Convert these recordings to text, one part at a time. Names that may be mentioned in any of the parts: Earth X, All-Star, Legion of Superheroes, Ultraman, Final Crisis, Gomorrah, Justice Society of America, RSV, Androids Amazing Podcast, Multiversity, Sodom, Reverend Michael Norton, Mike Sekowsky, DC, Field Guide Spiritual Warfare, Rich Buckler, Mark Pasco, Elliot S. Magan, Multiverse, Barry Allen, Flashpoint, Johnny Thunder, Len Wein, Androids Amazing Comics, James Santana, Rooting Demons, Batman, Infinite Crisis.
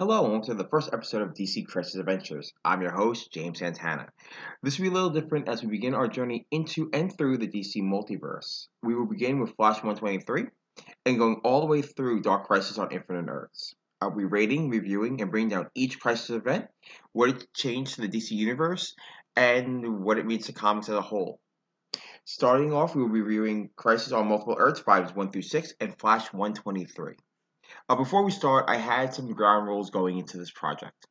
Hello, and welcome to the first episode of DC Crisis Adventures. I'm your host, James Santana. This will be a little different as we begin our journey into and through the DC multiverse. We will begin with Flash 123 and going all the way through Dark Crisis on Infinite Earths. I'll be rating, reviewing, and bringing down each Crisis event, what it changed to the DC universe, and what it means to comics as a whole. Starting off, we will be reviewing Crisis on Multiple Earths, volumes 1 through 6, and Flash 123. Before we start, I had some ground rules going into this project.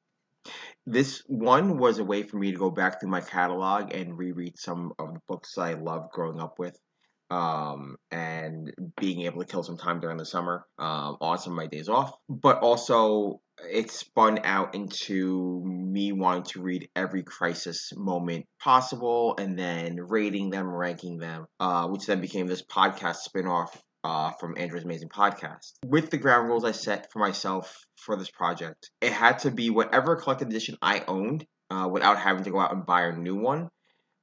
This one was a way for me to go back through my catalog and reread some of the books I loved growing up with, and being able to kill some time during the summer on some of my days off. But also, it spun out into me wanting to read every crisis moment possible and then rating them, ranking them, which then became this podcast spinoff from Andrew's Amazing Podcast. With the ground rules I set for myself for this project, it had to be whatever collected edition I owned without having to go out and buy a new one.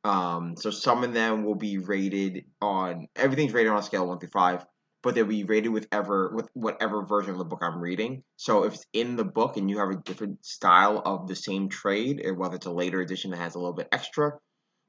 So some of them will be rated on, everything's rated on a scale of 1 through 5, but they'll be rated with whatever version of the book I'm reading. So if it's in the book and you have a different style of the same trade, or whether it's a later edition that has a little bit extra,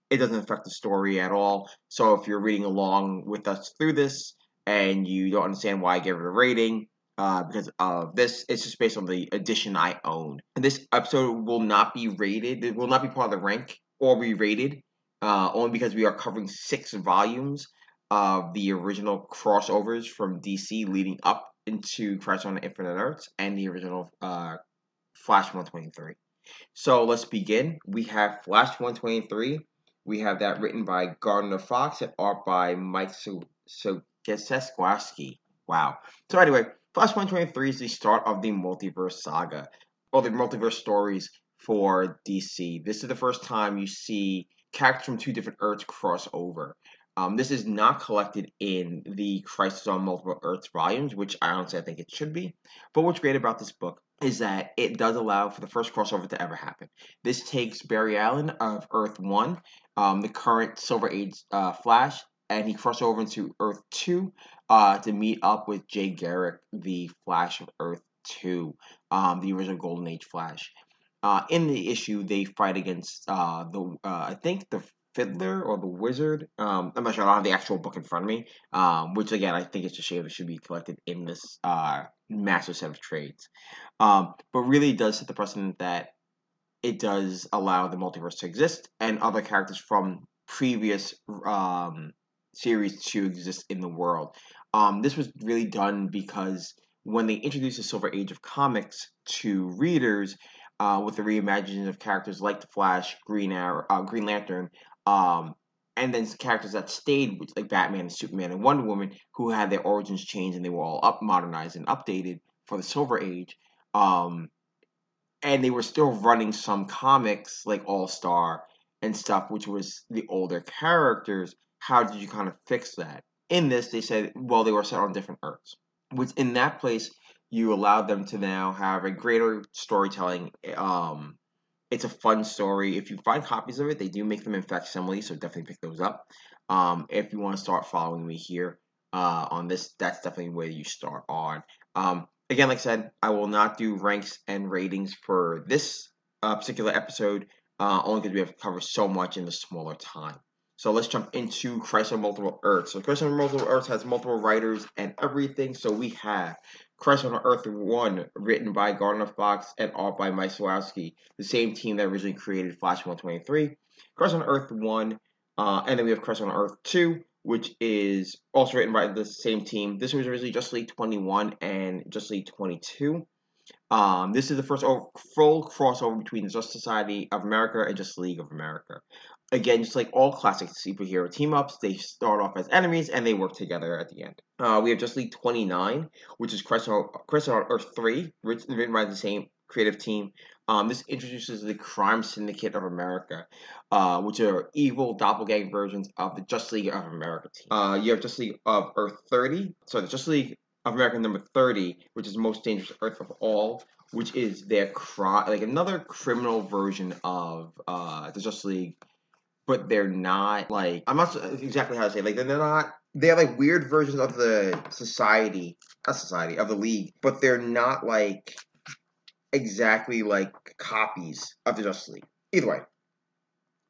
it doesn't affect the story at all. So if you're reading along with us through this, and you don't understand why I gave it a rating because of this, it's just based on the edition I own. And this episode will not be rated, it will not be part of the rank or be rated, only because we are covering 6 volumes of the original crossovers from DC leading up into Crisis on Infinite Earths and the original Flash 123. So let's begin. We have Flash 123. We have that written by Gardner Fox and art by Mike Sekowsky. Wow. So anyway, Flash 123 is the start of the multiverse saga, or the multiverse stories for DC. This is the first time you see characters from 2 different Earths cross over. This is not collected in the Crisis on Multiple Earths volumes, which I think it should be. But what's great about this book is that it does allow for the first crossover to ever happen. This takes Barry Allen of Earth 1, the current Silver Age Flash, and he crossed over into Earth 2 to meet up with Jay Garrick, the Flash of Earth 2, the original Golden Age Flash. In the issue, they fight against the Fiddler or the Wizard. I'm not sure, I don't have the actual book in front of me, which again, I think it's a shame it should be collected in this massive set of trades. But really does set the precedent that it does allow the multiverse to exist and other characters from previous series to exist in the world. This was really done because when they introduced the Silver Age of comics to readers with the reimagining of characters like the Flash, Green Arrow, Green Lantern, and then characters that stayed, like Batman and Superman and Wonder Woman, who had their origins changed and they were all modernized and updated for the Silver Age. And they were still running some comics like All-Star and stuff, which was the older characters. How did you kind of fix that? In this, they said, well, they were set on different Earths. Which in that place, you allowed them to now have a greater storytelling. It's a fun story. If you find copies of it, they do make them in facsimile, so definitely pick those up. If you want to start following me here on this, that's definitely where you start on. Again, like I said, I will not do ranks and ratings for this particular episode, only because we have covered so much in a smaller time. So let's jump into Crisis on Multiple Earths. So Crisis on Multiple Earths has multiple writers and everything. So we have Crisis on Earth 1, written by Gardner Fox and art by Mike Sekowsky, the same team that originally created Flash 123. Crisis on Earth 1, and then we have Crisis on Earth 2, which is also written by the same team. This was originally Justice League 21 and Justice League 22. This is the first full crossover between the Justice Society of America and Justice League of America. Again, just like all classic superhero team-ups, they start off as enemies, and they work together at the end. We have Justice League 29, which is Crisis on Earth 3, written by the same creative team. This introduces the Crime Syndicate of America, which are evil doppelganger versions of the Justice League of America team. You have Justice League of Earth 30, so the Justice League of America number 30, which is the most dangerous Earth of all, which is their another criminal version of the Justice League. But they're not, like, I'm not exactly how to say it. Like, they're like weird versions of the society, of the league, but they're not like exactly like copies of the Justice League. Either way,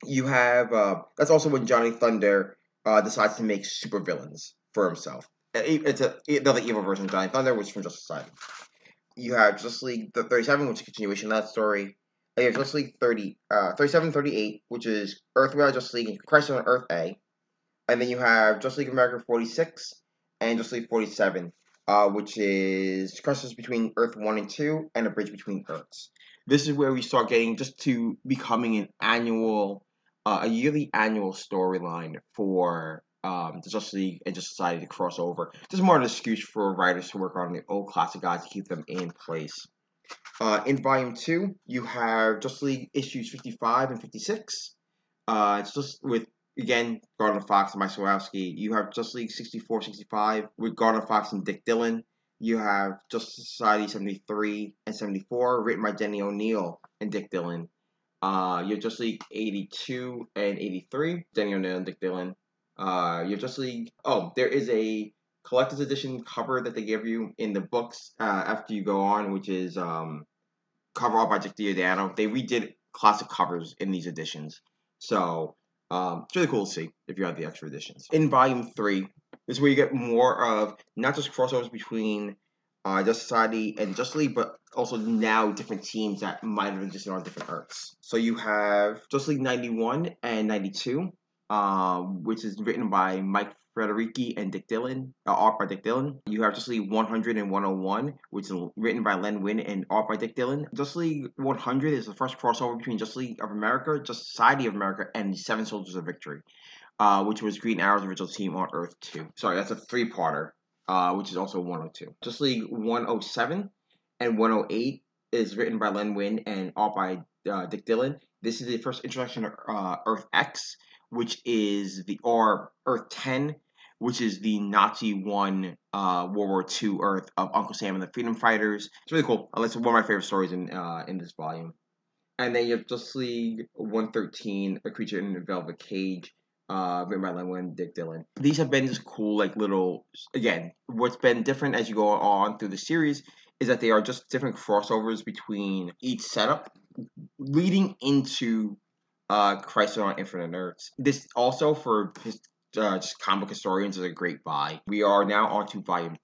you have that's also when Johnny Thunder decides to make supervillains for himself. It's another evil version of Johnny Thunder, which is from Justice Society. You have Justice League 37, which is a continuation of that story. You have Justice League 37, 38, which is Earth Without Justice League and Crisis on Earth A. And then you have Justice League of America 46 and Justice League 47, which is Crisis between Earth 1 and 2 and a bridge between Earths. This is where we start getting just to becoming an annual, a yearly annual storyline for the Justice League and Justice Society to cross over. Just more of an excuse for writers to work on the old classic guys to keep them in place. In Volume 2, you have Justice League issues 55 and 56. It's just with, again, Gardner Fox and Mike Sekowsky. You have Justice League 64, 65 with Gardner Fox and Dick Dillin. You have Justice Society 73 and 74, written by Denny O'Neill and Dick Dillin. You have Justice League 82 and 83, Denny O'Neill and Dick Dillin. You have Justice League... Oh, there is a collector's edition cover that they give you in the books after you go on, which is cover art by Dick Giordano. They redid classic covers in these editions. So, it's really cool to see if you have the extra editions. In Volume 3, this is where you get more of not just crossovers between Justice Society and Justice League, but also now different teams that might have existed on different Earths. So you have Justice League 91 and 92, which is written by Mike Frederiki and Dick Dillin, art by Dick Dillin. You have Justice League 100 and 101, which is written by Len Wein and art by Dick Dillin. Justice League 100 is the first crossover between Justice League of America, Justice Society of America, and the Seven Soldiers of Victory, which was Green Arrow's original team on Earth 2. Sorry, that's a three-parter, which is also 102. Justice League 107 and 108 is written by Len Wein and art by Dick Dillin. This is the first introduction of Earth X, which is the Earth 10, which is the Nazi one World War II Earth of Uncle Sam and the Freedom Fighters. It's really cool. That's one of my favorite stories in this volume. And then you have Justice League 113, A Creature in a Velvet Cage, written by Len Wein and Dick Dillin. These have been just cool, like little. Again, what's been different as you go on through the series is that they are just different crossovers between each setup, leading into Crisis on Infinite Earths. This also, for just comic historians, is a great buy. We are now on to Volume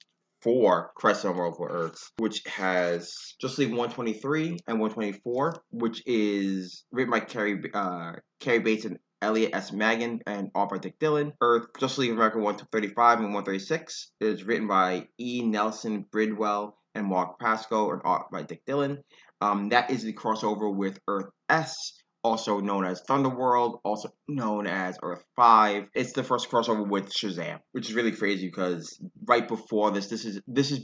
4, Crisis on Multiple Earths, which has Justice League 123 and 124, which is written by Carrie Bates and Elliot S. Magan and art by Dick Dillin. Earth Justice League of America 135 and 136 is written by E. Nelson Bridwell and Mark Pasco and art by Dick Dillin. That is the crossover with Earth S, also known as Thunderworld, also known as Earth 5. It's the first crossover with Shazam, which is really crazy because right before this is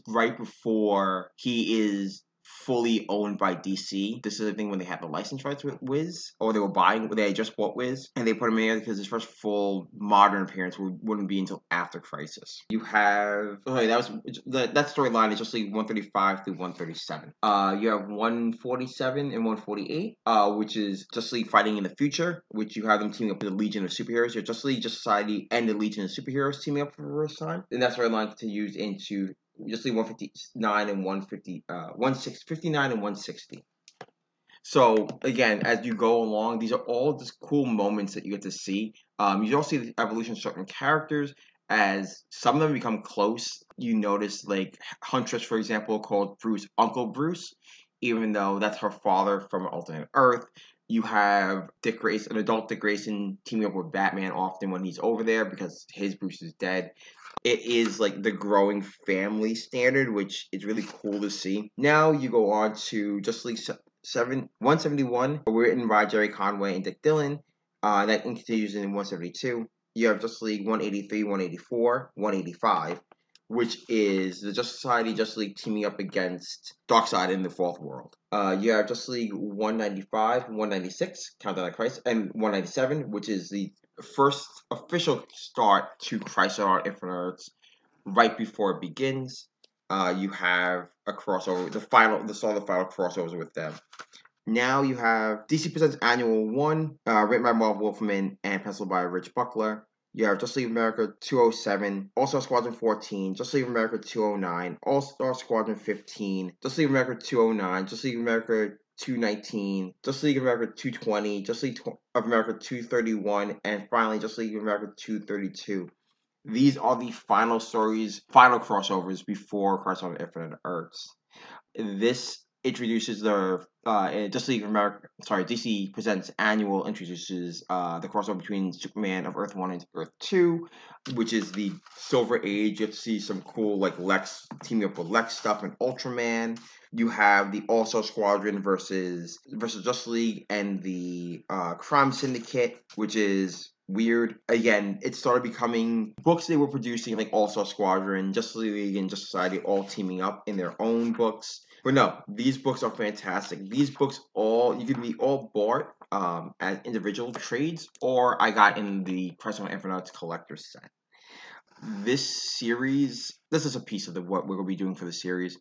right before he is fully owned by DC. This is the thing when they had the license rights with Wiz, or they just bought Wiz, and they put him in there because his first full modern appearance wouldn't be until after Crisis. You have that storyline is just like 135 through 137. You have 147 and 148, which is Justice League Fighting in the Future, which you have them teaming up with the Legion of Superheroes. You have Justice League, Justice Society, and the Legion of Superheroes teaming up for the first time, and that storyline continues into Justice League 159 and 160. So again, as you go along, these are all just cool moments that you get to see. You also see the evolution of certain characters as some of them become close. You notice, like, Huntress, for example, called Bruce Uncle Bruce, even though that's her father from an alternate Earth. You have Dick Grayson, an adult Dick Grayson, teaming up with Batman often when he's over there because his Bruce is dead. It is like the growing family standard, which is really cool to see. Now you go on to Justice League 171, written by Jerry Conway and Dick Dillin. That continues in 172. You have Justice League 183, 184, 185, which is the Justice Society, Justice League teaming up against Darkseid in the Fourth World. You have Justice League 195, 196, Countdown to Crisis, and 197, which is the first official start to Crisis on Infinite Earths right before it begins. You have a crossover, the final crossovers with them. Now you have DC Presents Annual 1, written by Marv Wolfman and penciled by Rich Buckler. You have Justice League of America 207, All-Star Squadron 14, Justice League of America 209, All-Star Squadron 15, Justice League of America 209, Justice League of America 219, Justice League of America 220, Justice League of America 231, and finally Justice League of America 232. These are the final stories, final crossovers before Crisis on Infinite Earths. This introduces the Justice League of America. Sorry, DC Presents Annual introduces the crossover between Superman of Earth 1 and Earth 2, which is the Silver Age. You have to see some cool like Lex teaming up with Lex stuff and Ultraman. You have the All-Star Squadron versus Justice League and the Crime Syndicate, which is weird. Again, it started becoming books they were producing, like All-Star Squadron, Justice League, and Justice Society all teaming up in their own books. But no, these books are fantastic. These books all, you can be all bought as individual trades, or I got in the Crisis on Infinite Earths collector set. This series, this is a piece of what we're going to be doing for the series.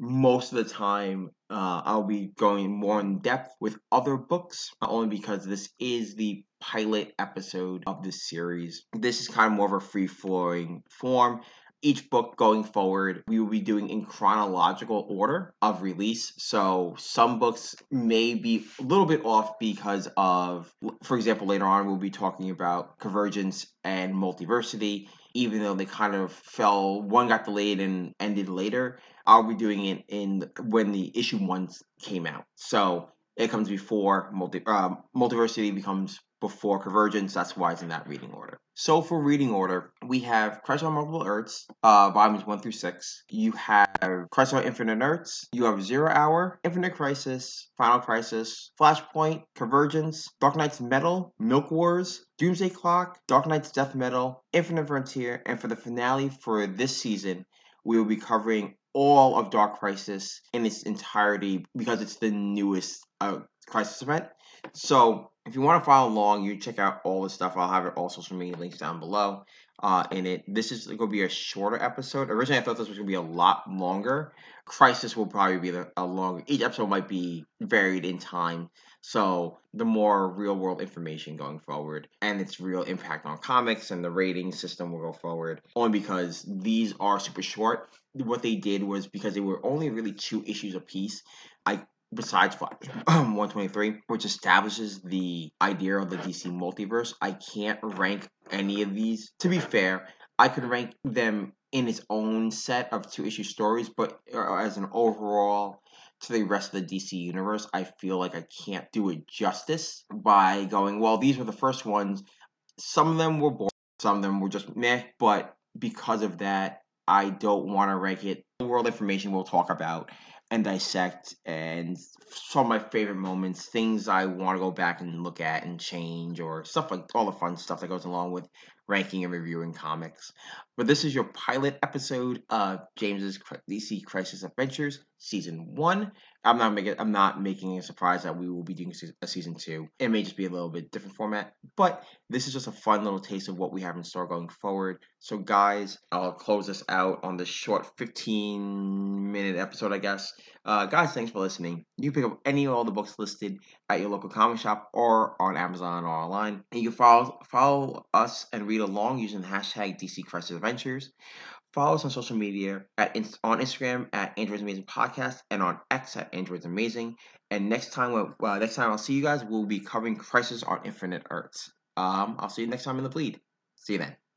Most of the time, I'll be going more in depth with other books, only because this is the pilot episode of this series. This is kind of more of a free-flowing form. Each book going forward, we will be doing in chronological order of release. So some books may be a little bit off because of, for example, later on we'll be talking about Convergence and Multiversity. Even though they kind of fell, one got delayed and ended later, I'll be doing it in when the issue 1 came out. So it comes before Multiversity becomes before Convergence, that's why it's in that reading order. So for reading order, we have Crisis on Multiple Earths, volumes 1 through 6. You have Crisis on Infinite Earths. You have 0 Hour, Infinite Crisis, Final Crisis, Flashpoint, Convergence, Dark Knight's Metal, Milk Wars, Doomsday Clock, Dark Knight's Death Metal, Infinite Frontier, and for the finale for this season, we will be covering all of Dark Crisis in its entirety because it's the newest Crisis event. So if you want to follow along, you check out all this stuff. I'll have it all social media links down below in it. This is going to be a shorter episode. Originally, I thought this was going to be a lot longer. Crisis will probably be a longer. Each episode might be varied in time. So the more real-world information going forward and its real impact on comics and the rating system will go forward. Only because these are super short. What they did was because they were only really 2 issues a piece. Besides 123, which establishes the idea of the DC multiverse, I can't rank any of these. To be fair, I could rank them in its own set of 2-issue stories, but as an overall to the rest of the DC universe, I feel like I can't do it justice by going, well, these were the first ones. Some of them were boring, some of them were just meh, but because of that, I don't want to rank it. World information we'll talk about and dissect, and some of my favorite moments, things I want to go back and look at and change, or stuff like all the fun stuff that goes along with ranking and reviewing comics. But this is your pilot episode of James's DC Crisis Adventures Season 1. I'm not making a surprise that we will be doing a Season 2. It may just be a little bit different format, but this is just a fun little taste of what we have in store going forward. So guys, I'll close this out on this short 15-minute episode, I guess. Guys, thanks for listening. You can pick up any of all the books listed at your local comic shop or on Amazon or online. And you can follow us and read along using the hashtag DC Crisis Adventures. Follow us on social media on Instagram at Androids Amazing Podcast and on X at Androids Amazing. And next time I'll see you guys, we'll be covering Crisis on Infinite Earths. I'll see you next time in the bleed. See you then.